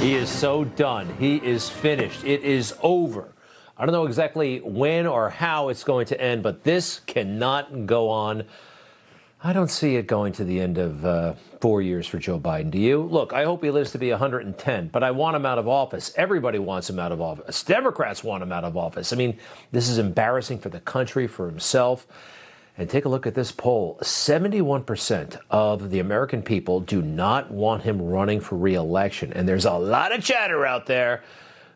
He is so done. He is finished. It is over. I don't know exactly when or how it's going to end, but this cannot go on. I don't see it going to the end of 4 years for Joe Biden. Do you? Look, I hope he lives to be 110, but I want him out of office. Everybody wants him out of office. Democrats want him out of office. I mean, this is embarrassing for the country, for himself. And take a look at this poll. 71% of the American people do not want him running for re-election. And there's a lot of chatter out there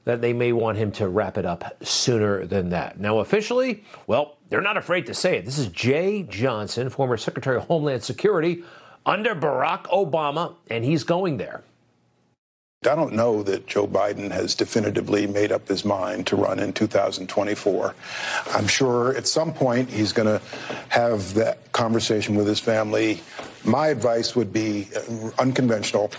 that they may want him to wrap it up sooner than that. Now, officially, well, they're not afraid to say it. This is Jay Johnson, former Secretary of Homeland Security under Barack Obama, and he's going there. I don't know that Joe Biden has definitively made up his mind to run in 2024. I'm sure at some point he's going to have that conversation with his family. My advice would be unconventional.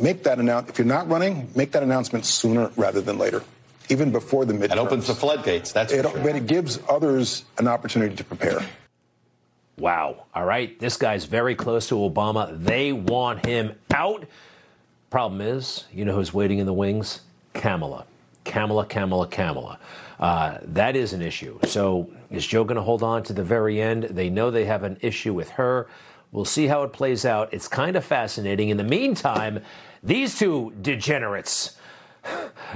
Make that announcement. If you're not running, make that announcement sooner rather than later, even before the midterms. That opens the floodgates. That's for sure. But it gives others an opportunity to prepare. Wow. All right. This guy's very close to Obama. They want him out. Problem is, you know who's waiting in the wings? Kamala. That is an issue. So is Joe going to hold on to the very end? They know they have an issue with her. We'll see how it plays out. It's kind of fascinating. In the meantime, these two degenerates,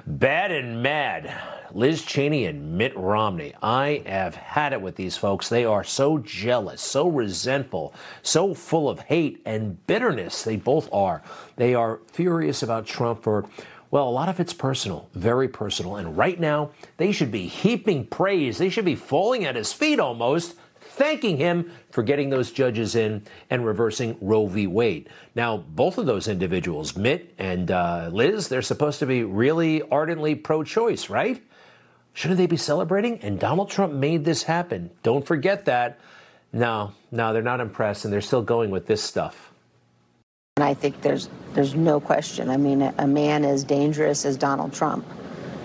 bad and mad, Liz Cheney and Mitt Romney. I have had it with these folks. They are so jealous, so resentful, so full of hate and bitterness. They both are. They are furious about Trump for, well, a lot of it's personal, very personal. And right now, they should be heaping praise. They should be falling at his feet almost, thanking him for getting those judges in and reversing Roe v. Wade. Now, both of those individuals, Mitt and Liz, they're supposed to be really ardently pro-choice, right? Shouldn't they be celebrating? And Donald Trump made this happen. Don't forget that. No, they're not impressed, and they're still going with this stuff. And I think there's no question. I mean, a man as dangerous as Donald Trump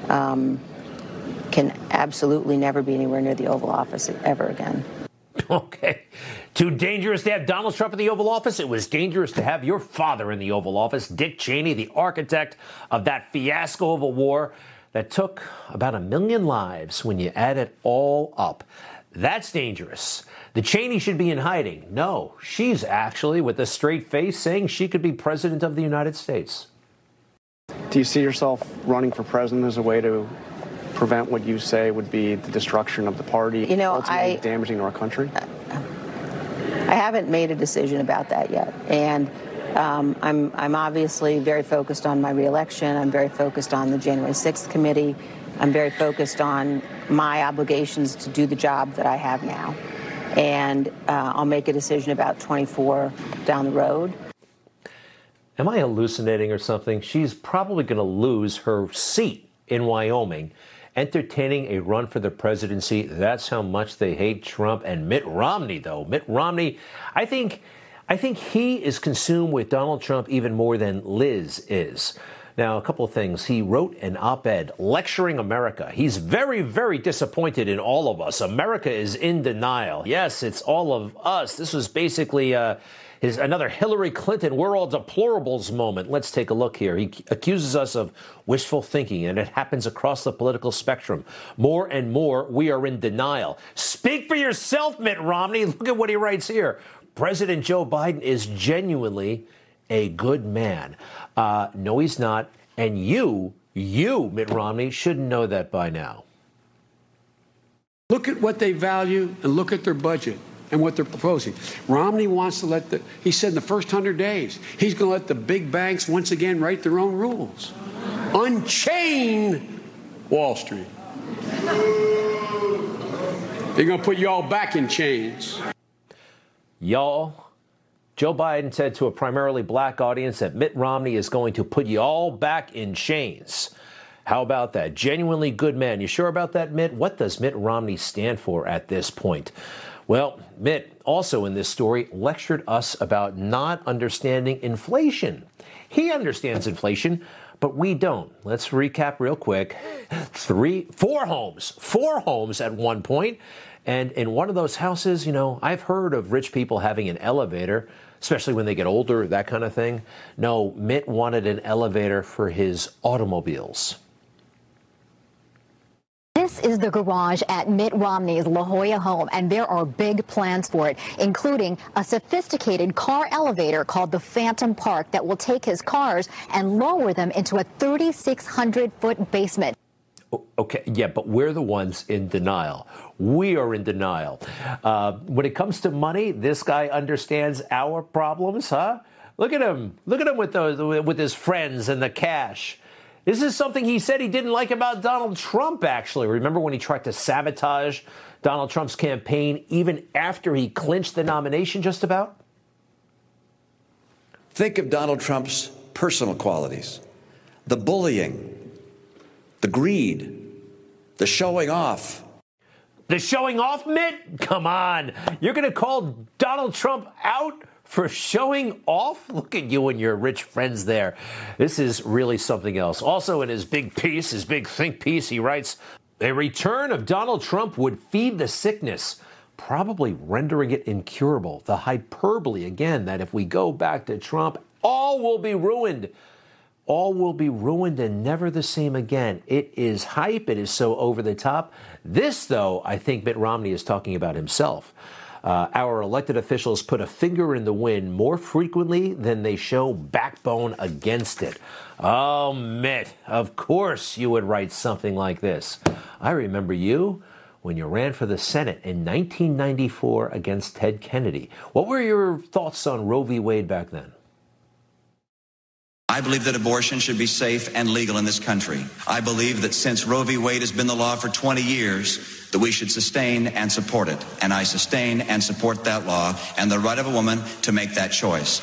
can absolutely never be anywhere near the Oval Office ever again. Okay. Too dangerous to have Donald Trump in the Oval Office? It was dangerous to have your father in the Oval Office, Dick Cheney, the architect of that fiasco of a war that took about 1 million lives when you add it all up. That's dangerous. The Cheney should be in hiding. No, she's actually with a straight face saying she could be president of the United States. Do you see yourself running for president as a way to prevent what you say would be the destruction of the party, ultimately damaging our country? I haven't made a decision about that yet. And I'm obviously very focused on my reelection. I'm very focused on the January 6th committee. I'm very focused on my obligations to do the job that I have now. And I'll make a decision about 24 down the road. Am I hallucinating or something? She's probably going to lose her seat in Wyoming. Entertaining a run for the presidency, that's how much they hate Trump. And Mitt Romney, though. Mitt Romney, I think he is consumed with Donald Trump even more than Liz is. Now, a couple of things. He wrote an op-ed lecturing America. He's very, very disappointed in all of us. America is in denial. Yes, it's all of us. This was basically another Hillary Clinton, we're all deplorables moment. Let's take a look here. He accuses us of wishful thinking, and it happens across the political spectrum. More and more, we are in denial. Speak for yourself, Mitt Romney. Look at what he writes here. President Joe Biden is genuinely a good man. No, he's not. And you, Mitt Romney, should know that by now. Look at what they value and look at their budget and what they're proposing. Romney wants to let he said in the first 100 days, he's going to let the big banks once again write their own rules. Unchain Wall Street. They're going to put y'all back in chains. Y'all, Joe Biden said to a primarily black audience that Mitt Romney is going to put y'all back in chains. How about that? Genuinely good man. You sure about that, Mitt? What does Mitt Romney stand for at this point? Well, Mitt, also in this story, lectured us about not understanding inflation. He understands inflation, but we don't. Let's recap real quick. Four homes at one point. And in one of those houses, you know, I've heard of rich people having an elevator, especially when they get older, that kind of thing. No, Mitt wanted an elevator for his automobiles. This is the garage at Mitt Romney's La Jolla home, and there are big plans for it, including a sophisticated car elevator called the Phantom Park that will take his cars and lower them into a 3,600-foot basement. Okay, yeah, but we're the ones in denial. We are in denial. When it comes to money, this guy understands our problems, huh? Look at him. Look at him with his friends and the cash. This is something he said he didn't like about Donald Trump, actually. Remember when he tried to sabotage Donald Trump's campaign even after he clinched the nomination just about? Think of Donald Trump's personal qualities. The bullying, the greed, the showing off. The showing off, Mitt? Come on. You're going to call Donald Trump out for showing off? Look at you and your rich friends there. This is really something else. Also in his big piece, his big think piece, he writes, a return of Donald Trump would feed the sickness, probably rendering it incurable. The hyperbole, again, that if we go back to Trump, all will be ruined. All will be ruined and never the same again. It is hype. It is so over the top. This, though, I think Mitt Romney is talking about himself. Our elected officials put a finger in the wind more frequently than they show backbone against it. Oh, Mitt, of course you would write something like this. I remember you when you ran for the Senate in 1994 against Ted Kennedy. What were your thoughts on Roe v. Wade back then? I believe that abortion should be safe and legal in this country. I believe that since Roe v. Wade has been the law for 20 years, that we should sustain and support it. And I sustain and support that law and the right of a woman to make that choice.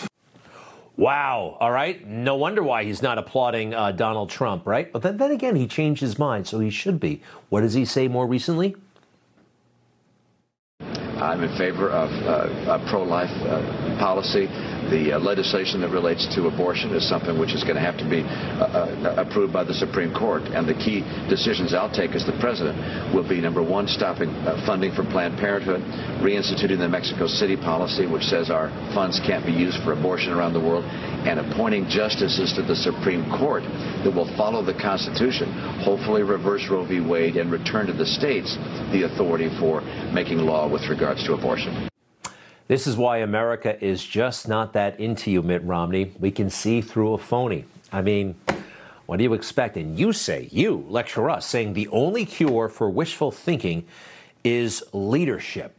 Wow. All right. No wonder why he's not applauding Donald Trump, right? But then again, he changed his mind, so he should be. What does he say more recently? I'm in favor of a pro-life policy. The legislation that relates to abortion is something which is going to have to be approved by the Supreme Court. And the key decisions I'll take as the president will be, number one, stopping funding for Planned Parenthood, reinstituting the Mexico City policy, which says our funds can't be used for abortion around the world, and appointing justices to the Supreme Court that will follow the Constitution, hopefully reverse Roe v. Wade and return to the states the authority for making law with regards to abortion. This is why America is just not that into you, Mitt Romney. We can see through a phony. I mean, what do you expect? And you lecture us, saying the only cure for wishful thinking is leadership.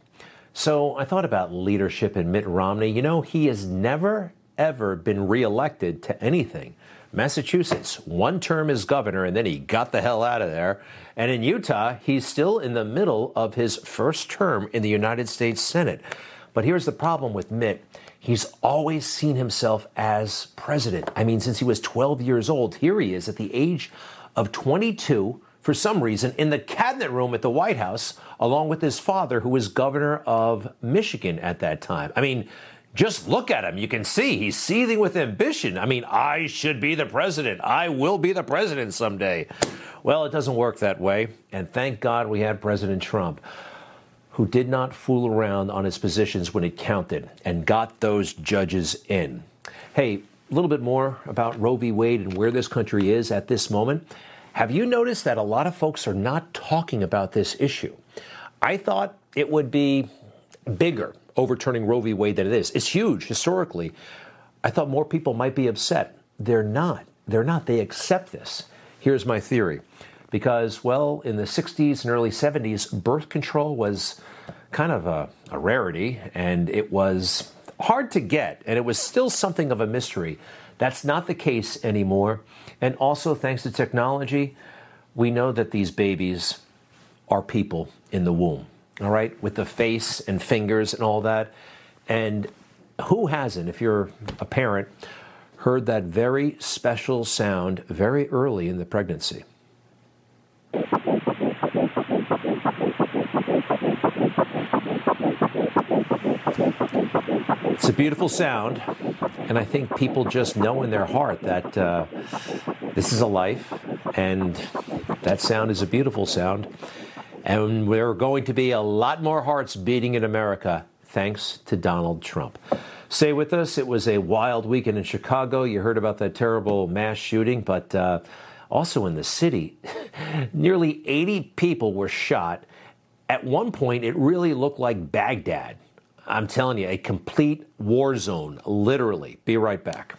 So I thought about leadership in Mitt Romney. You know, he has never, ever been reelected to anything. Massachusetts, one term as governor, and then he got the hell out of there. And in Utah, he's still in the middle of his first term in the United States Senate. But here's the problem with Mitt. He's always seen himself as president. I mean, since he was 12 years old, here he is at the age of 22, for some reason, in the cabinet room at the White House, along with his father, who was governor of Michigan at that time. I mean, just look at him. You can see he's seething with ambition. I mean, I should be the president. I will be the president someday. Well, it doesn't work that way. And thank God we had President Trump, who did not fool around on his positions when it counted and got those judges in. Hey, a little bit more about Roe v. Wade and where this country is at this moment. Have you noticed that a lot of folks are not talking about this issue? I thought it would be bigger overturning Roe v. Wade than it is. It's huge historically. I thought more people might be upset. They're not. They're not. They accept this. Here's my theory. Because, well, in the 60s and early 70s, birth control was kind of a rarity, and it was hard to get, and it was still something of a mystery. That's not the case anymore. And also, thanks to technology, we know that these babies are people in the womb, all right, with the face and fingers and all that. And who hasn't, if you're a parent, heard that very special sound very early in the pregnancy? It's a beautiful sound, and I think people just know in their heart that this is a life, and that sound is a beautiful sound. And there are going to be a lot more hearts beating in America, thanks to Donald Trump. Stay with us. It was a wild weekend in Chicago. You heard about that terrible mass shooting, but also in the city, nearly 80 people were shot. At one point, it really looked like Baghdad. I'm telling you, a complete war zone, literally. Be right back.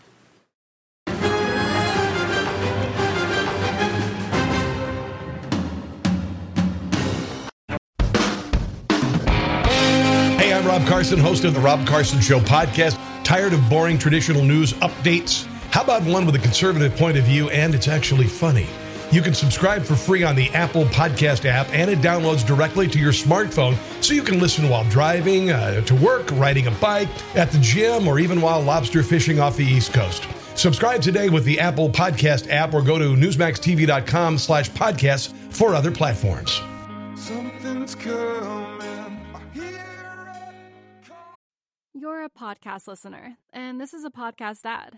Hey, I'm Rob Carson, host of the Rob Carson Show podcast. Tired of boring traditional news updates? How about one with a conservative point of view, and it's actually funny? You can subscribe for free on the Apple Podcast app, and it downloads directly to your smartphone, so you can listen while driving, to work, riding a bike, at the gym, or even while lobster fishing off the East Coast. Subscribe today with the Apple Podcast app, or go to newsmaxtv.com/podcasts for other platforms. Something's coming. You're a podcast listener, and this is a podcast ad.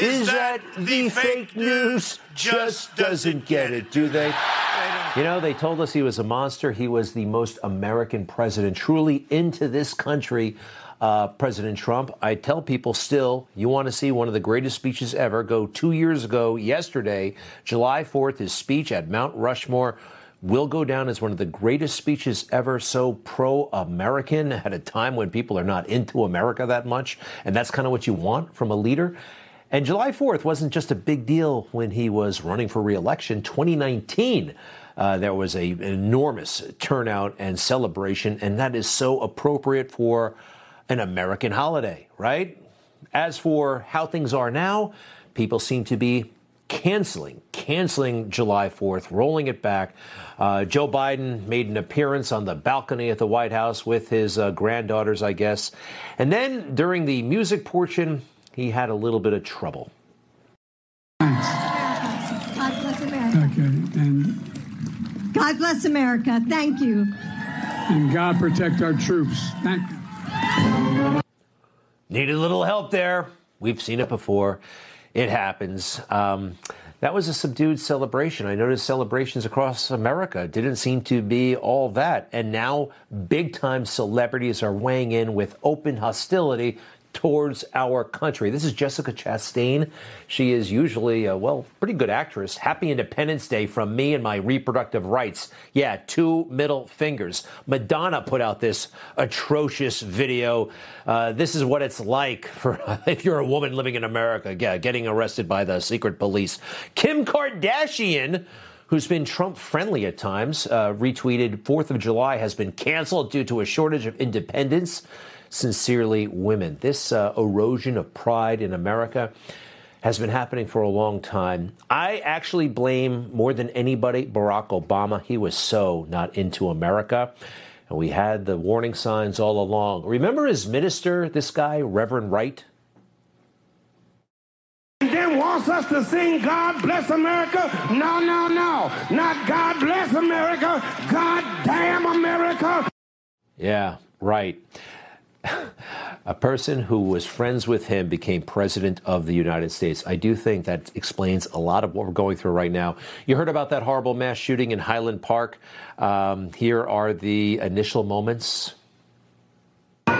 is that the fake news just doesn't get it, do they? You know, they told us he was a monster. He was the most American president, truly into this country, President Trump. I tell people still, you want to see one of the greatest speeches ever, go 2 years ago yesterday, July 4th, his speech at Mount Rushmore will go down as one of the greatest speeches ever, so pro-American at a time when people are not into America that much, and that's kind of what you want from a leader. And July 4th wasn't just a big deal when he was running for re-election. 2019. There was an enormous turnout and celebration, and that is so appropriate for an American holiday, right? As for how things are now, people seem to be canceling July 4th, rolling it back. Joe Biden made an appearance on the balcony at the White House with his granddaughters, I guess. And then during the music portion, he had a little bit of trouble. God bless America. Okay, and God bless America. Thank you. And God protect our troops. Thank you. Need a little help there. We've seen it before. It happens. That was a subdued celebration. I noticed celebrations across America didn't seem to be all that. And now big-time celebrities are weighing in with open hostility towards our country. This is Jessica Chastain. She is usually a, well, pretty good actress. Happy Independence Day from me and my reproductive rights. Yeah, two middle fingers. Madonna put out this atrocious video. This is what it's like for if you're a woman living in America, yeah, getting arrested by the secret police. Kim Kardashian, who's been Trump-friendly at times, retweeted 4th of July has been canceled due to a shortage of independence. Sincerely, women. This erosion of pride in America has been happening for a long time. I actually blame more than anybody Barack Obama. He was so not into America. And we had the warning signs all along. Remember his minister, this guy, Reverend Wright? And then wants us to sing God Bless America? No, no, no. Not God Bless America. God Damn America. Yeah, right. A person who was friends with him became president of the United States. I do think that explains a lot of what we're going through right now. You heard about that horrible mass shooting in Highland Park. Here are the initial moments. All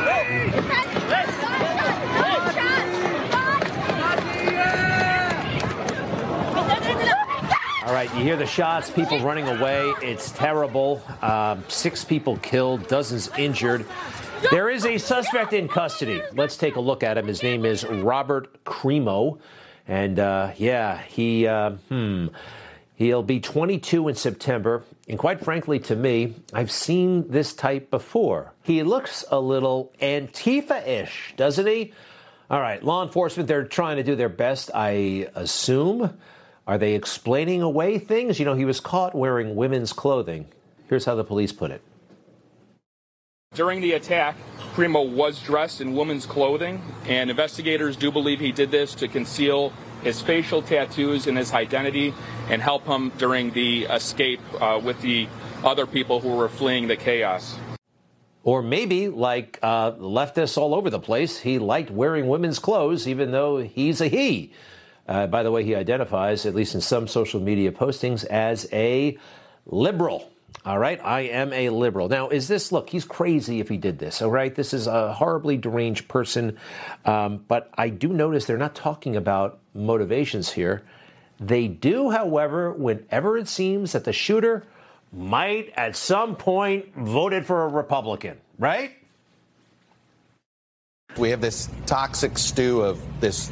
right, you hear the shots, people running away. It's terrible. 6 people killed, dozens injured. There is a suspect in custody. Let's take a look at him. His name is Robert Cremo. And, he'll be 22 in September. And quite frankly, to me, I've seen this type before. He looks a little Antifa-ish, doesn't he? All right, law enforcement, they're trying to do their best, I assume. Are they explaining away things? You know, he was caught wearing women's clothing. Here's how the police put it. During the attack, Cremo was dressed in women's clothing, and investigators do believe he did this to conceal his facial tattoos and his identity and help him during the escape with the other people who were fleeing the chaos. Or maybe, like leftists all over the place, he liked wearing women's clothes, even though he's a he. By the way, he identifies, at least in some social media postings, as a liberal. All right, I am a liberal. Now, is this, look, he's crazy if he did this, all right? This is a horribly deranged person, but I do notice they're not talking about motivations here. They do, however, whenever it seems that the shooter might at some point voted for a Republican, right? We have this toxic stew of this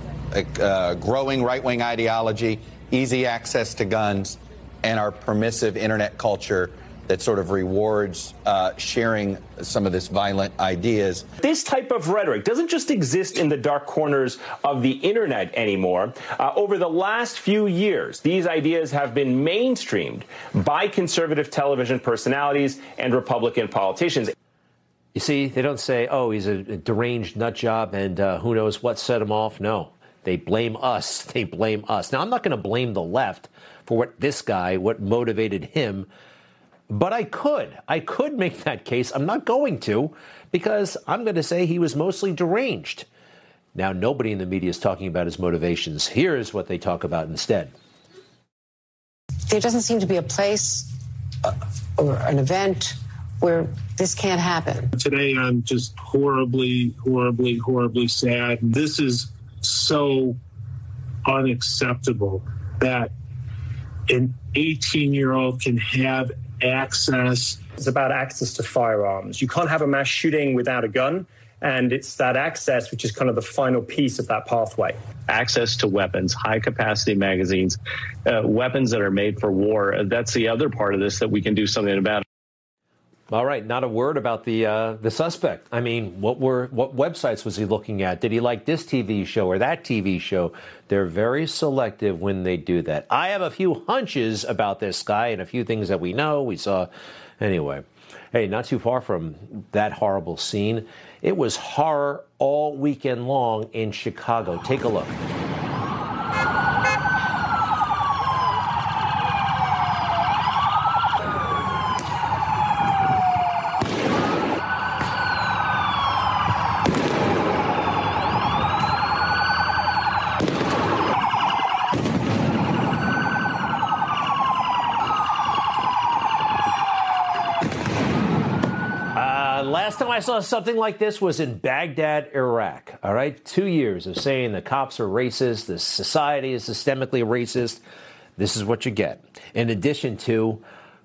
growing right-wing ideology, easy access to guns, and our permissive internet culture that sort of rewards sharing some of this violent ideas. This type of rhetoric doesn't just exist in the dark corners of the internet anymore. Over the last few years, these ideas have been mainstreamed by conservative television personalities and Republican politicians. You see, they don't say, oh, he's a deranged nut job and who knows what set him off. No, they blame us. They blame us. Now, I'm not going to blame the left for what this guy, what motivated him. But I could make that case. I'm not going to, because I'm going to say he was mostly deranged. Now, nobody in the media is talking about his motivations. Here's what they talk about instead. There doesn't seem to be a place or an event where this can't happen. Today, I'm just horribly, horribly, horribly sad. This is so unacceptable that an 18-year-old can have access. It's about access to firearms. You can't have a mass shooting without a gun, and it's that access which is kind of the final piece of that pathway. Access to weapons, high-capacity magazines, weapons that are made for war. That's the other part of this that we can do something about. All right, not a word about the suspect. I mean, what websites was he looking at? Did he like this TV show or that TV show? They're very selective when they do that. I have a few hunches about this guy and a few things that we know, we saw. Anyway, hey, not too far from that horrible scene. It was horror all weekend long in Chicago. Take a look. I saw something like this was in Baghdad, Iraq. All right. 2 years of saying the cops are racist. The society is systemically racist. This is what you get. In addition to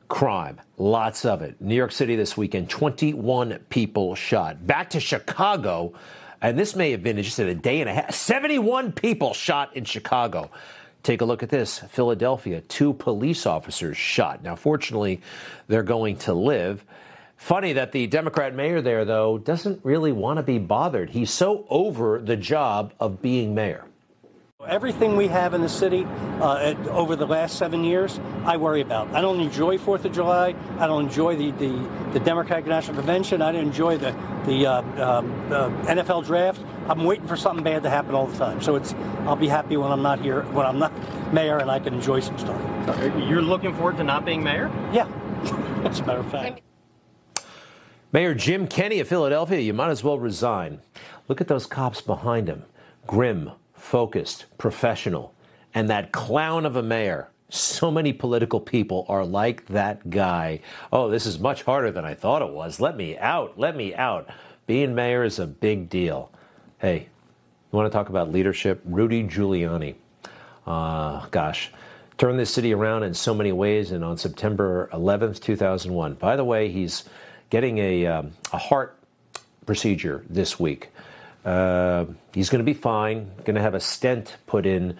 crime, lots of it. New York City this weekend, 21 people shot. Back to Chicago. And this may have been just in a day and a half. 71 people shot in Chicago. Take a look at this. Philadelphia, 2 police officers shot. Now, fortunately, they're going to live. Funny that the Democrat mayor there, though, doesn't really want to be bothered. He's so over the job of being mayor. Everything we have in the city over the last 7 years, I worry about. I don't enjoy 4th of July. I don't enjoy the Democratic National Convention. I don't enjoy the NFL draft. I'm waiting for something bad to happen all the time. So I'll be happy when I'm not here, when I'm not mayor, and I can enjoy some stuff. You're looking forward to not being mayor? Yeah, as a matter of fact. Mayor Jim Kenney of Philadelphia, you might as well resign. Look at those cops behind him. Grim, focused, professional, and that clown of a mayor. So many political people are like that guy. Oh, this is much harder than I thought it was. Let me out. Let me out. Being mayor is a big deal. Hey, you want to talk about leadership? Rudy Giuliani. Turned this city around in so many ways. And on September 11th, 2001, by the way, he's getting a heart procedure this week. He's going to be fine, going to have a stent put in.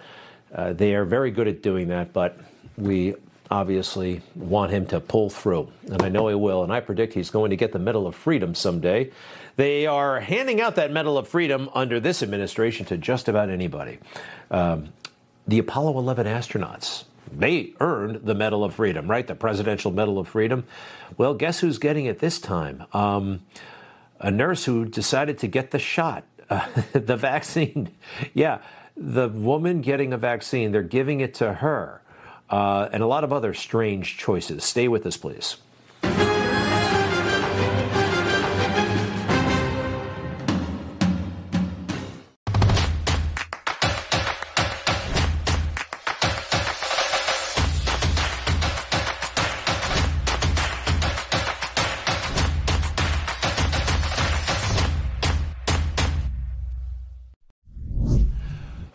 They are very good at doing that, but we obviously want him to pull through. And I know he will, and I predict he's going to get the Medal of Freedom someday. They are handing out that Medal of Freedom under this administration to just about anybody. The Apollo 11 astronauts, they earned the Medal of Freedom, right? The Presidential Medal of Freedom. Well, guess who's getting it this time? A nurse who decided to get the shot, the vaccine. Yeah. The woman getting a vaccine, they're giving it to her, and a lot of other strange choices. Stay with us, please.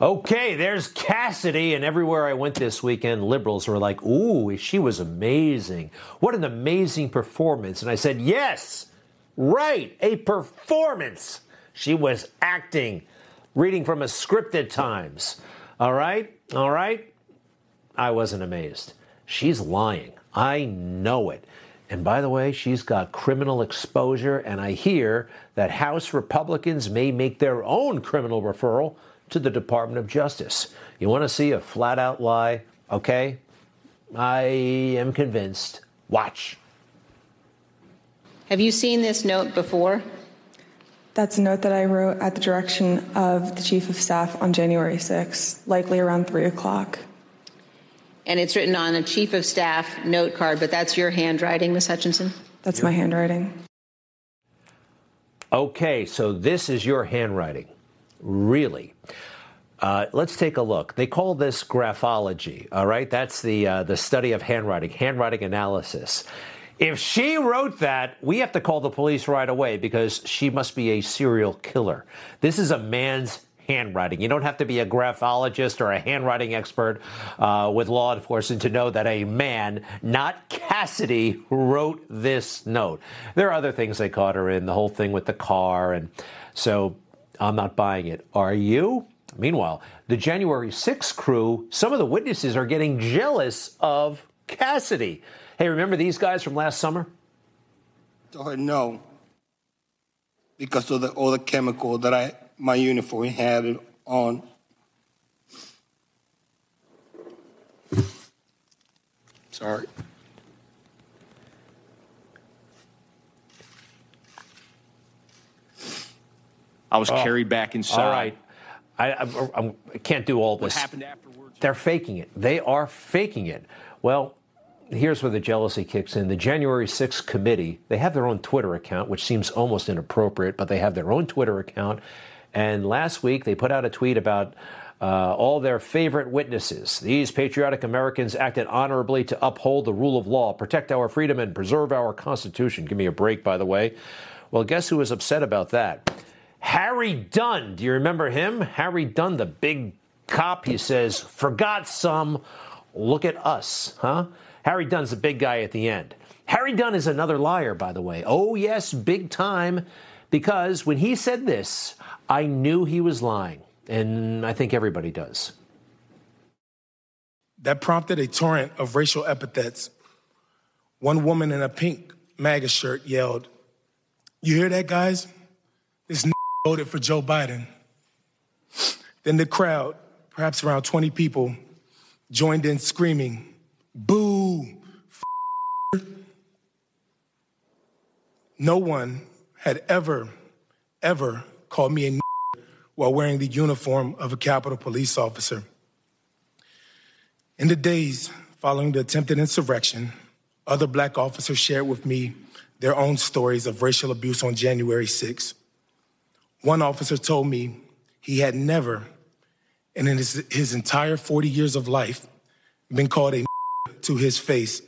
Okay, there's Cassidy, and everywhere I went this weekend, liberals were like, ooh, she was amazing. What an amazing performance. And I said, yes, right, a performance. She was acting, reading from a script at times. All right. I wasn't amazed. She's lying. I know it. And by the way, she's got criminal exposure, and I hear that House Republicans may make their own criminal referral to the Department of Justice. You want to see a flat-out lie? Okay, I am convinced. Watch. Have you seen this note before? That's a note that I wrote at the direction of the Chief of Staff on January 6th, likely around 3 o'clock. And it's written on a Chief of Staff note card, but that's your handwriting, Ms. Hutchinson? That's my handwriting. Okay, so this is your handwriting. Really? Let's take a look. They call this graphology, all right? That's the study of handwriting, handwriting analysis. If she wrote that, we have to call the police right away because she must be a serial killer. This is a man's handwriting. You don't have to be a graphologist or a handwriting expert with law enforcement to know that a man, not Cassidy, wrote this note. There are other things they caught her in, the whole thing with the car, and so I'm not buying it. Are you? Meanwhile, the January 6th crew, some of the witnesses are getting jealous of Cassidy. Hey, remember these guys from last summer? Told her no, because of all the chemical that my uniform had it on. Sorry. I was carried back inside. All right. I can't do all this. What happened afterwards? They're faking it. They are faking it. Well, here's where the jealousy kicks in. The January 6th committee, they have their own Twitter account, which seems almost inappropriate, but they have their own Twitter account. And last week, they put out a tweet about all their favorite witnesses. These patriotic Americans acted honorably to uphold the rule of law, protect our freedom, and preserve our Constitution. Give me a break, by the way. Well, guess who was upset about that? Harry Dunn, do you remember him? Harry Dunn, the big cop, he says, forgot some, look at us, huh? Harry Dunn's the big guy at the end. Harry Dunn is another liar, by the way. Oh, yes, big time, because when he said this, I knew he was lying, and I think everybody does. That prompted a torrent of racial epithets. One woman in a pink MAGA shirt yelled, "You hear that, guys? This voted for Joe Biden." Then the crowd, perhaps around 20 people, joined in screaming, "Boo! No one had ever called me a while wearing the uniform of a Capitol Police officer." In the days following the attempted insurrection, other black officers shared with me their own stories of racial abuse on January 6th. One officer told me he had never, and in his entire 40 years of life, been called a to his face,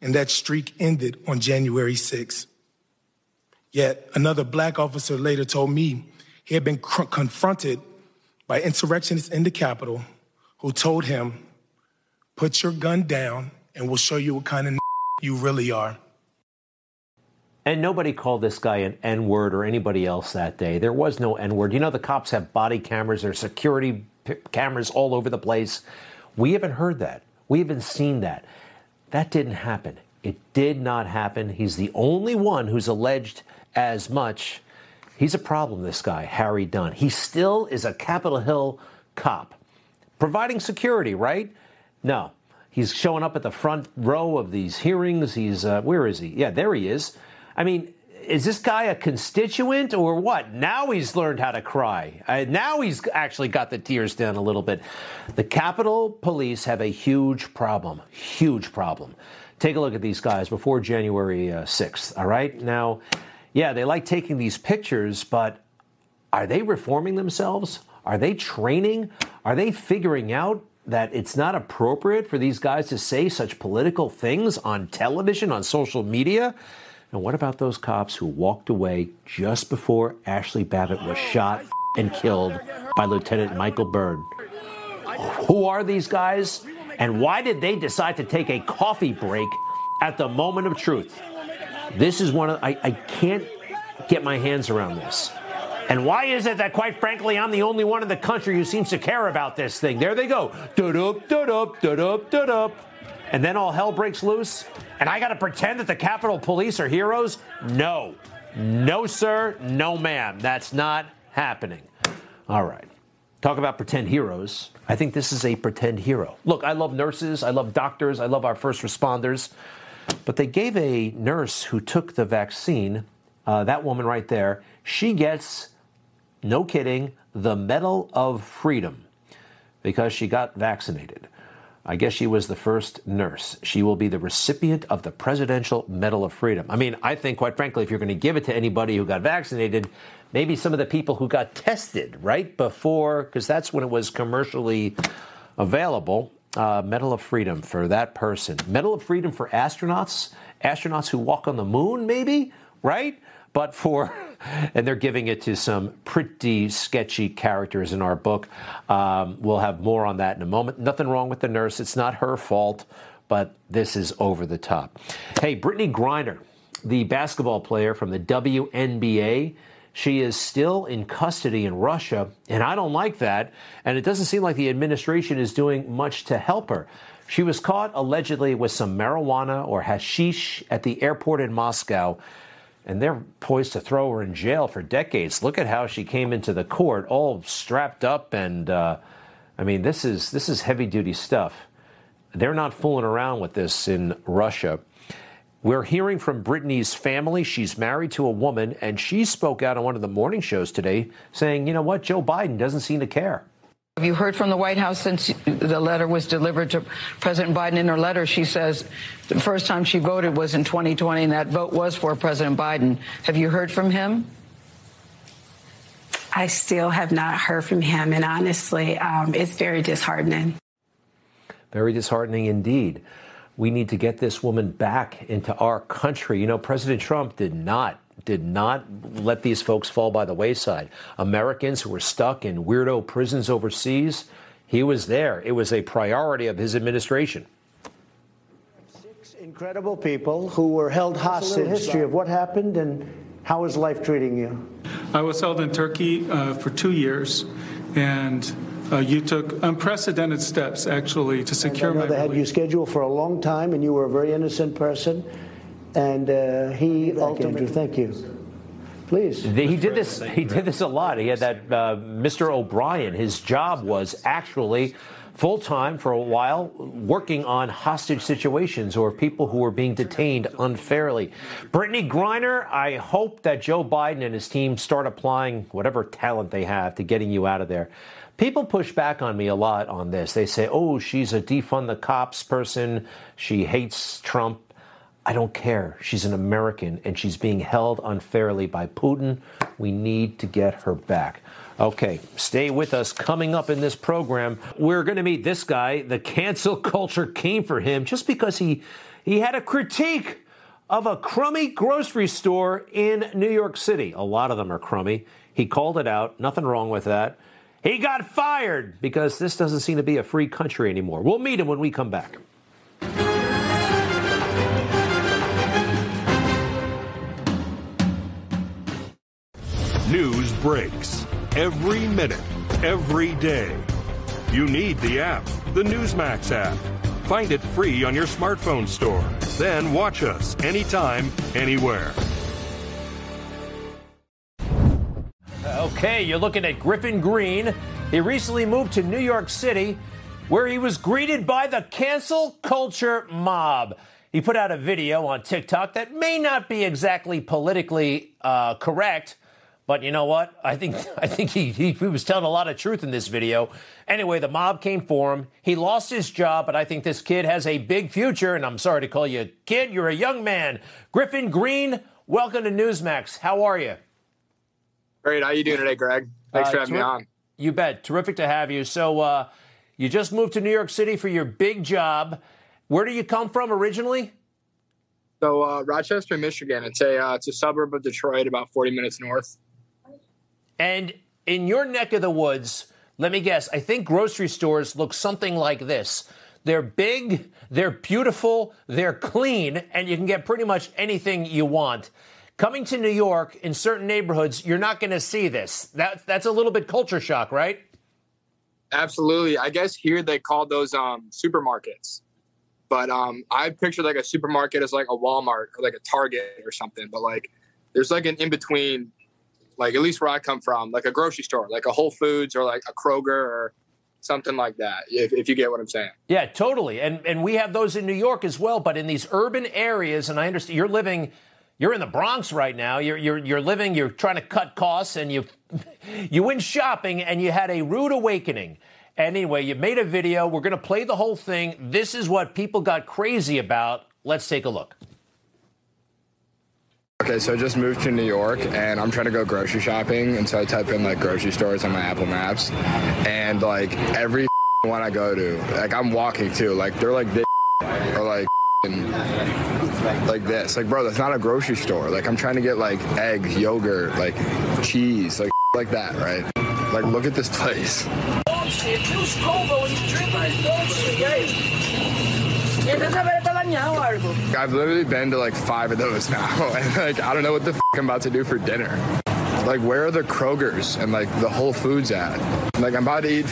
and that streak ended on January 6th. Yet another black officer later told me he had been confronted by insurrectionists in the Capitol who told him, "Put your gun down and we'll show you what kind of you really are." And nobody called this guy an N-word or anybody else that day. There was no N-word. You know, the cops have body cameras. There's security cameras all over the place. We haven't heard that. We haven't seen that. That didn't happen. It did not happen. He's the only one who's alleged as much. He's a problem, this guy, Harry Dunn. He still is a Capitol Hill cop. Providing security, right? No. He's showing up at the front row of these hearings. He's, where is he? Yeah, there he is. I mean, is this guy a constituent or what? Now he's learned how to cry. Now he's actually got the tears down a little bit. The Capitol Police have a huge problem, huge problem. Take a look at these guys before January 6th, all right? Now, yeah, they like taking these pictures, but are they reforming themselves? Are they training? Are they figuring out that it's not appropriate for these guys to say such political things on television, on social media? And what about those cops who walked away just before Ashley Babbitt was shot and killed by Lieutenant Michael Byrd? Who are these guys? And why did they decide to take a coffee break at the moment of truth? This is one of, I can't get my hands around this. And why is it that, quite frankly, I'm the only one in the country who seems to care about this thing? There they go. Da-dup, da-dup, da-dup, da-dup. And then all hell breaks loose? And I got to pretend that the Capitol Police are heroes? No. No, sir. No, ma'am. That's not happening. All right. Talk about pretend heroes. I think this is a pretend hero. Look, I love nurses. I love doctors. I love our first responders. But they gave a nurse who took the vaccine, that woman right there, she gets, no kidding, the Medal of Freedom because she got vaccinated. I guess she was the first nurse. She will be the recipient of the Presidential Medal of Freedom. I mean, I think, quite frankly, if you're going to give it to anybody who got vaccinated, maybe some of the people who got tested right before, because that's when it was commercially available, Medal of Freedom for that person. Medal of Freedom for astronauts, astronauts who walk on the moon, maybe, right? But for, and they're giving it to some pretty sketchy characters in our book. We'll have more on that in a moment. Nothing wrong with the nurse. It's not her fault, but this is over the top. Hey, Brittany Griner, the basketball player from the WNBA, she is still in custody in Russia, and I don't like that. And it doesn't seem like the administration is doing much to help her. She was caught allegedly with some marijuana or hashish at the airport in Moscow, and they're poised to throw her in jail for decades. Look at how she came into the court, all strapped up, and I mean, this is heavy-duty stuff. They're not fooling around with this in Russia. We're hearing from Brittany's family. She's married to a woman, and she spoke out on one of the morning shows today saying, you know what, Joe Biden doesn't seem to care. Have you heard from the White House since the letter was delivered to President Biden? In her letter, she says the first time she voted was in 2020, and that vote was for President Biden. Have you heard from him? I still have not heard from him, and honestly, it's very disheartening. Very disheartening indeed. We need to get this woman back into our country. You know, President Trump did not let these folks fall by the wayside. Americans who were stuck in weirdo prisons overseas, he was there. It was a priority of his administration. Six incredible people who were held hostage. History of what happened and how is life treating you? I was held in Turkey for 2 years, and you took unprecedented steps, actually, to secure my release. They had you scheduled for a long time, and you were a very innocent person. And he ultimately, thank you. Please. He did this a lot. He had that Mr. O'Brien. His job was actually full time for a while working on hostage situations or people who were being detained unfairly. Brittany Griner, I hope that Joe Biden and his team start applying whatever talent they have to getting you out of there. People push back on me a lot on this. They say, oh, she's a defund the cops person. She hates Trump. I don't care. She's an American, and she's being held unfairly by Putin. We need to get her back. Okay, stay with us. Coming up in this program, we're going to meet this guy. The cancel culture came for him just because he had a critique of a crummy grocery store in New York City. A lot of them are crummy. He called it out. Nothing wrong with that. He got fired because this doesn't seem to be a free country anymore. We'll meet him when we come back. News breaks every minute, every day. You need the app, the Newsmax app. Find it free on your smartphone store. Then watch us anytime, anywhere. Okay, you're looking at Griffin Green. He recently moved to New York City, where he was greeted by the cancel culture mob. He put out a video on TikTok that may not be exactly politically correct. But you know what? I think he was telling a lot of truth in this video. Anyway, the mob came for him. He lost his job, but I think this kid has a big future. And I'm sorry to call you a kid. You're a young man. Griffin Green, welcome to Newsmax. How are you? Great. How are you doing today, Greg? Thanks for having me on. You bet. Terrific to have you. So you just moved to New York City for your big job. Where do you come from originally? So Rochester, Michigan. It's a suburb of Detroit, about 40 minutes north. And in your neck of the woods, let me guess, I think grocery stores look something like this. They're big, they're beautiful, they're clean, and you can get pretty much anything you want. Coming to New York, in certain neighborhoods, you're not going to see this. That's a little bit culture shock, right? Absolutely. I guess here they call those supermarkets. But I picture like a supermarket as like a Walmart or like a Target or something. But like there's like an in-between, like at least where I come from, like a grocery store, like a Whole Foods or like a Kroger or something like that, if you get what I'm saying. Yeah, totally. And we have those in New York as well, but in these urban areas, and I understand you're in the Bronx right now. You're trying to cut costs, and you went shopping and you had a rude awakening. Anyway, you made a video. We're going to play the whole thing. This is what people got crazy about. Let's take a look. Okay, so I just moved to New York, and I'm trying to go grocery shopping, and so I type in, like, grocery stores on my Apple Maps, and, like, every one I go to, like, I'm walking to, like, they're like this or, like this. Like, bro, that's not a grocery store. Like, I'm trying to get, like, eggs, yogurt, like, cheese, like that, right? Like, look at this place. I've literally been to like 5 of those now, and like I don't know what the f*** I'm about to do for dinner. Like, where are the Krogers and like the Whole Foods at? Like, I'm about to eat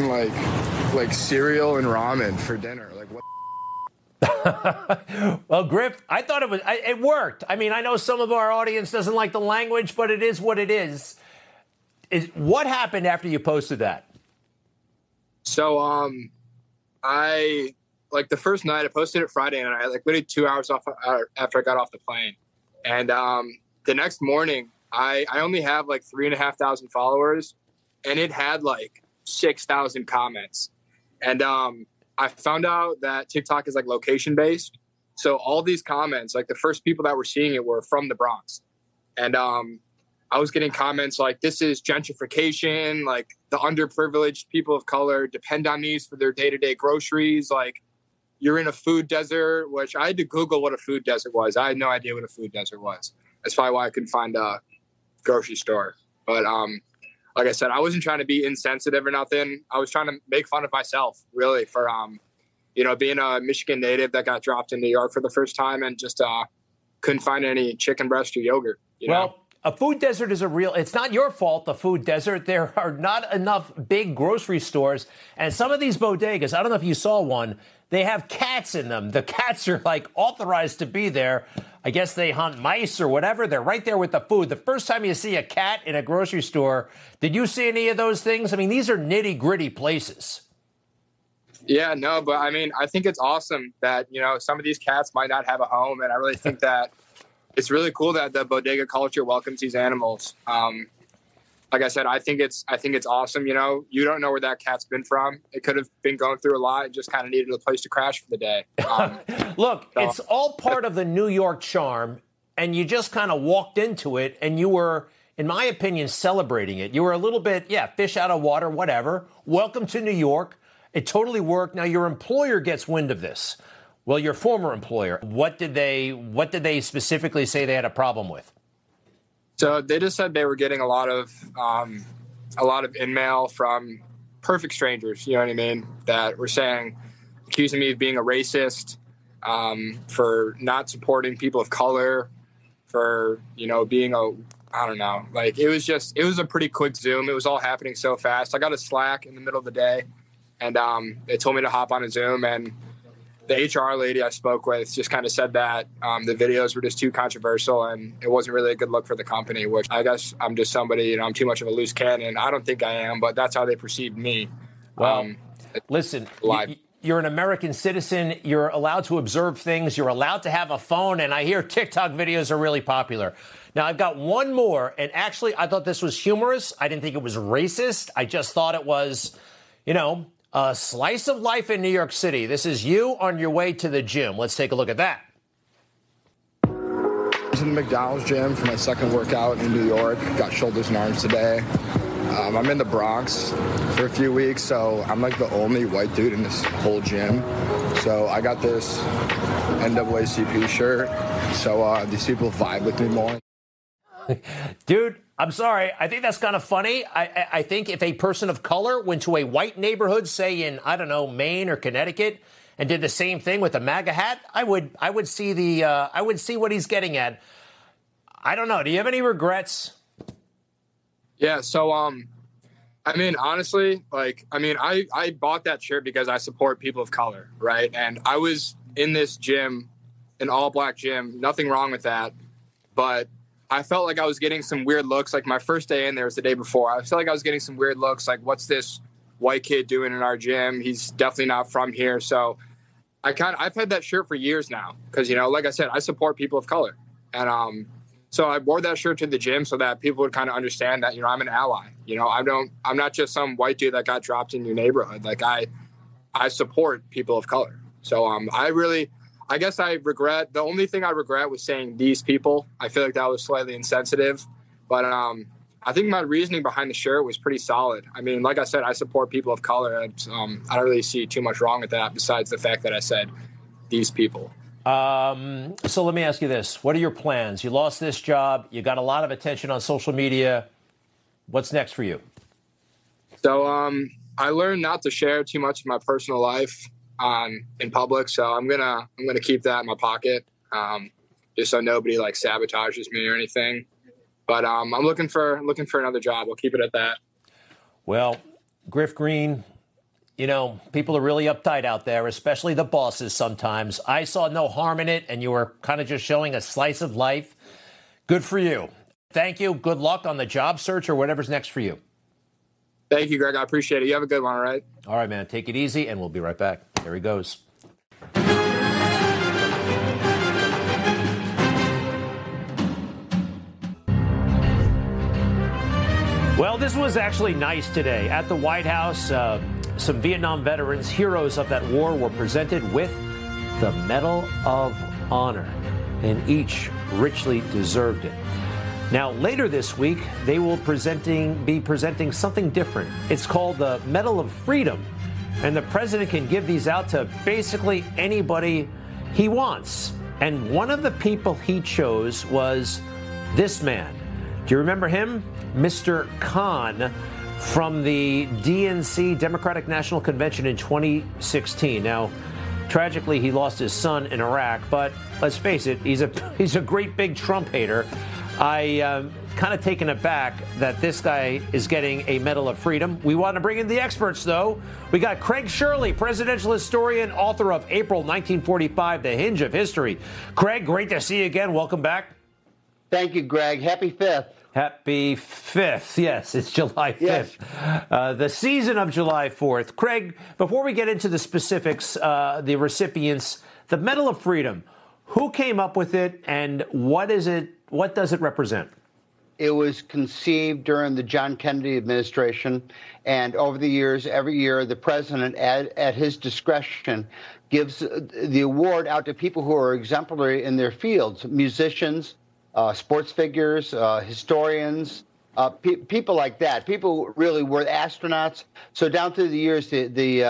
like cereal and ramen for dinner. Like, what? Well, Griff, I thought it worked. I mean, I know some of our audience doesn't like the language, but it is what it is. What happened after you posted that? So I. Like, the first night, I posted it Friday, and I, like, literally 2 hours off after I got off the plane. And the next morning, I only have, like, 3,500 followers, and it had, like, 6,000 comments. And I found out that TikTok is, like, location-based. So all these comments, like, the first people that were seeing it were from the Bronx. And I was getting comments like, this is gentrification, like, the underprivileged people of color depend on these for their day-to-day groceries, like, you're in a food desert, which I had to Google what a food desert was. I had no idea what a food desert was. That's probably why I couldn't find a grocery store. But like I said, I wasn't trying to be insensitive or nothing. I was trying to make fun of myself, really, for, you know, being a Michigan native that got dropped in New York for the first time and just couldn't find any chicken breast or yogurt. You know? A food desert is it's not your fault, the food desert. There are not enough big grocery stores. And some of these bodegas, I don't know if you saw one, they have cats in them. The cats are like authorized to be there. I guess they hunt mice or whatever. They're right there with the food. The first time you see a cat in a grocery store, did you see any of those things? I mean, these are nitty gritty places. Yeah, no, but I mean, I think it's awesome that, you know, some of these cats might not have a home. And I really think that it's really cool that the bodega culture welcomes these animals. Like I said, I think it's awesome. You know, you don't know where that cat's been from. It could have been going through a lot and just kind of needed a place to crash for the day. Look, so. It's all part of the New York charm, and you just kind of walked into it, and you were, in my opinion, celebrating it. You were a little bit, fish out of water, whatever. Welcome to New York. It totally worked. Now your employer gets wind of this. Well, your former employer, what did they specifically say they had a problem with? So they just said they were getting a lot of in-mail from perfect strangers, you know what I mean, that were saying, accusing me of being a racist, for not supporting people of color, for, you know, being a, I don't know, like it was a pretty quick Zoom. It was all happening so fast. I got a Slack in the middle of the day, and they told me to hop on a Zoom, and the HR lady I spoke with just kind of said that the videos were just too controversial and it wasn't really a good look for the company, which I guess I'm just somebody, you know, I'm too much of a loose cannon. I don't think I am, but that's how they perceived me. Well, listen, you're an American citizen. You're allowed to observe things. You're allowed to have a phone. And I hear TikTok videos are really popular. Now, I've got one more. And actually, I thought this was humorous. I didn't think it was racist. I just thought it was, you know, a slice of life in New York City. This is you on your way to the gym. Let's take a look at that. I was in the McDonald's gym for my second workout in New York. Got shoulders and arms today. I'm in the Bronx for a few weeks, so I'm like the only white dude in this whole gym. So I got this NAACP shirt, so these people vibe with me more. Dude, I'm sorry. I think that's kind of funny. I think if a person of color went to a white neighborhood, say in, I don't know, Maine or Connecticut, and did the same thing with a MAGA hat, I would see the I would see what he's getting at. I don't know. Do you have any regrets? Yeah. So, I mean, honestly, like, I mean, I bought that shirt because I support people of color, right? And I was in this gym, an all-black gym. Nothing wrong with that, but I felt like I was getting some weird looks. Like my first day in there was the day before. I felt like I was getting some weird looks. Like, what's this white kid doing in our gym? He's definitely not from here. So I've had that shirt for years now. Cause you know, like I said, I support people of color. And, so I wore that shirt to the gym so that people would kind of understand that, you know, I'm an ally, you know, I'm not just some white dude that got dropped in your neighborhood. Like I support people of color. So, I guess I regret, the only thing I regret was saying these people. I feel like that was slightly insensitive, but I think my reasoning behind the shirt was pretty solid. I mean, like I said, I support people of color, and I don't really see too much wrong with that besides the fact that I said these people. So let me ask you this. What are your plans? You lost this job. You got a lot of attention on social media. What's next for you? So I learned not to share too much of my personal life in public, so I'm gonna keep that in my pocket, just so nobody like sabotages me or anything. But I'm looking for another job. We'll keep it at that. Well, Griff Green, you know, people are really uptight out there, especially the bosses sometimes. I saw no harm in it, and you were kind of just showing a slice of life. Good for you. Thank you. Good luck on the job search or whatever's next for you. Thank you, Greg. I appreciate it. You have a good one, all right? All right, man. Take it easy, and we'll be right back. There he goes. Well, this was actually nice today. At the White House, some Vietnam veterans, heroes of that war, were presented with the Medal of Honor, and each richly deserved it. Now, later this week, they will be presenting something different. It's called the Medal of Freedom. And the president can give these out to basically anybody he wants. And one of the people he chose was this man. Do you remember him? Mr. Khan from the DNC, Democratic National Convention in 2016. Now, tragically, he lost his son in Iraq, but let's face it, he's a great big Trump hater. I kind of taken aback that this guy is getting a Medal of Freedom. We want to bring in the experts, though. We got Craig Shirley, presidential historian, author of April 1945, The Hinge of History. Craig, great to see you again. Welcome back. Thank you, Greg. Happy 5th. Happy 5th. Yes, it's July 5th. Yes. The season of July 4th. Craig, before we get into the specifics, the recipients, the Medal of Freedom, who came up with it and what does it represent? It was conceived during the John Kennedy administration, and over the years, every year, the president, at his discretion, gives the award out to people who are exemplary in their fields, musicians, sports figures, historians, people like that. People really were astronauts. So down through the years, the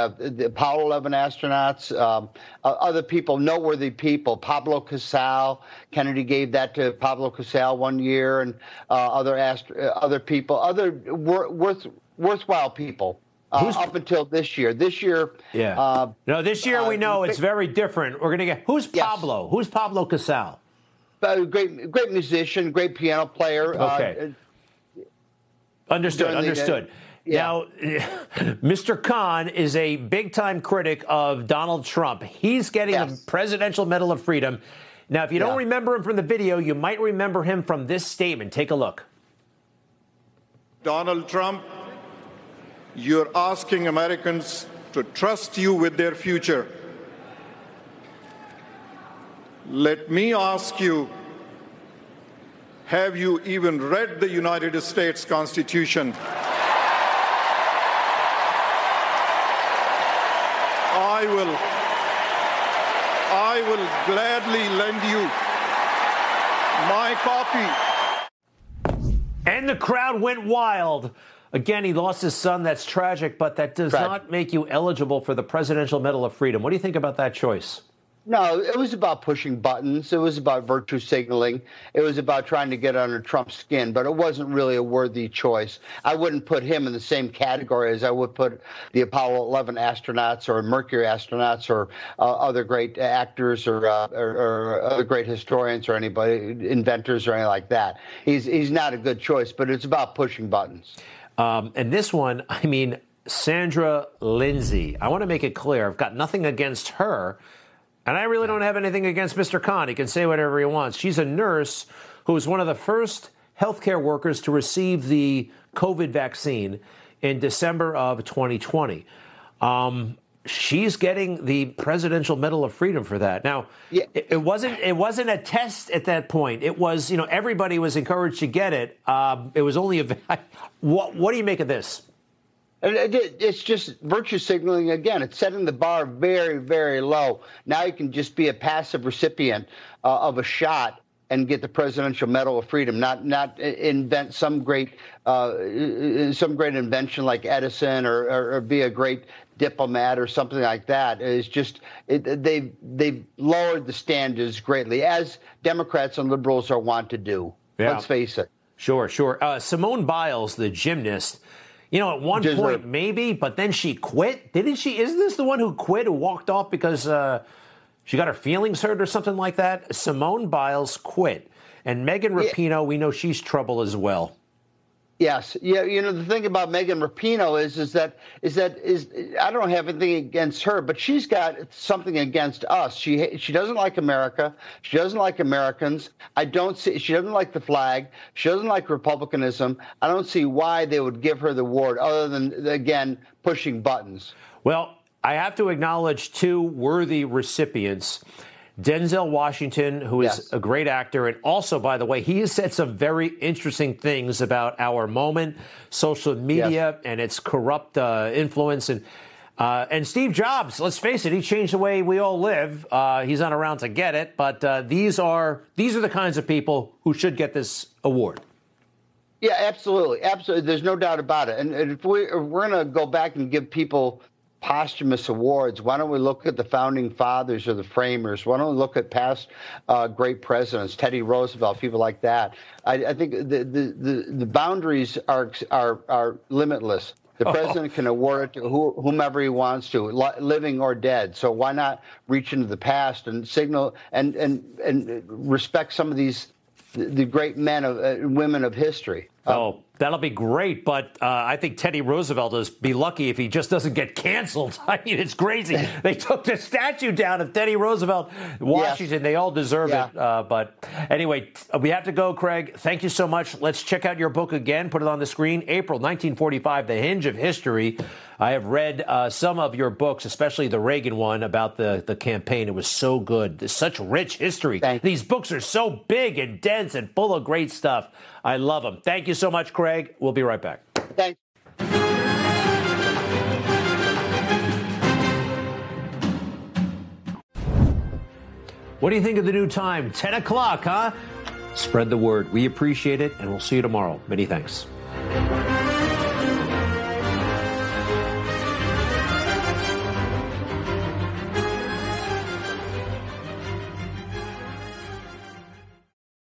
Apollo 11 astronauts, other people, noteworthy people, Pablo Casal. Kennedy gave that to Pablo Casal one year, and other people, other worthwhile people. Up until this year. This year, yeah. No, this year we know it's very different. We're gonna get who's Pablo? Yes. Who's Pablo Casal? Great musician, great piano player. Okay. Understood. Yeah. Now, Mr. Khan is a big-time critic of Donald Trump. He's getting the Presidential Medal of Freedom. Now, if you don't remember him from the video, you might remember him from this statement. Take a look. Donald Trump, you're asking Americans to trust you with their future. Let me ask you, have you even read the United States Constitution? I will gladly lend you my copy. And the crowd went wild. Again, he lost his son. That's tragic, but that does not make you eligible for the Presidential Medal of Freedom. What do you think about that choice? No, it was about pushing buttons. It was about virtue signaling. It was about trying to get under Trump's skin, but it wasn't really a worthy choice. I wouldn't put him in the same category as I would put the Apollo 11 astronauts or Mercury astronauts or other great actors or other great historians or anybody, inventors or anything like that. He's not a good choice, but it's about pushing buttons. And this one, I mean, Sandra Lindsay, I want to make it clear, I've got nothing against her. And I really don't have anything against Mr. Khan. He can say whatever he wants. She's a nurse who was one of the first healthcare workers to receive the COVID vaccine in December of 2020. She's getting the Presidential Medal of Freedom for that. Now, it wasn't a test at that point. It was, you know, everybody was encouraged to get it. It was only a what do you make of this? It's just virtue signaling again. It's setting the bar very, very low. Now you can just be a passive recipient of a shot and get the Presidential Medal of Freedom, not invent some great invention like Edison or be a great diplomat or something like that. It's just they've lowered the standards greatly, as Democrats and liberals are wont to do. Yeah. Let's face it. Sure. Simone Biles, the gymnast. You know, at one point, maybe, but then she quit. Didn't she? Isn't this the one who quit, who walked off because she got her feelings hurt or something like that? Simone Biles quit. And Megan Rapinoe, we know she's trouble as well. Yes. Yeah. You know, the thing about Megan Rapinoe is that I don't have anything against her, but she's got something against us. She doesn't like America. She doesn't like Americans. She doesn't like the flag. She doesn't like republicanism. I don't see why they would give her the award other than, again, pushing buttons. Well, I have to acknowledge two worthy recipients. Denzel Washington, who is a great actor, and also, by the way, he has said some very interesting things about our moment, social media, and its corrupt influence. And Steve Jobs, let's face it, he changed the way we all live. He's not around to get it, but these are the kinds of people who should get this award. Yeah, absolutely. There's no doubt about it. And if we're going to go back and give people posthumous awards, why don't we look at the founding fathers or the framers? Why don't we look at past great presidents, Teddy Roosevelt, people like that? I think the boundaries are limitless. The president can award it to whomever he wants to, living or dead. So why not reach into the past and signal and respect some of the great men and women of history? That'll be great, but I think Teddy Roosevelt is be lucky if he just doesn't get canceled. I mean, it's crazy. They took the statue down of Teddy Roosevelt, Washington. Yes. They all deserve it. But anyway, we have to go, Craig. Thank you so much. Let's check out your book again. Put it on the screen. April 1945, The Hinge of History. I have read some of your books, especially the Reagan one about the campaign. It was so good. There's such rich history. These books are so big and dense and full of great stuff. I love them. Thank you so much, Craig. We'll be right back. Thanks. What do you think of the new time? 10 o'clock, huh? Spread the word. We appreciate it, and we'll see you tomorrow. Many thanks.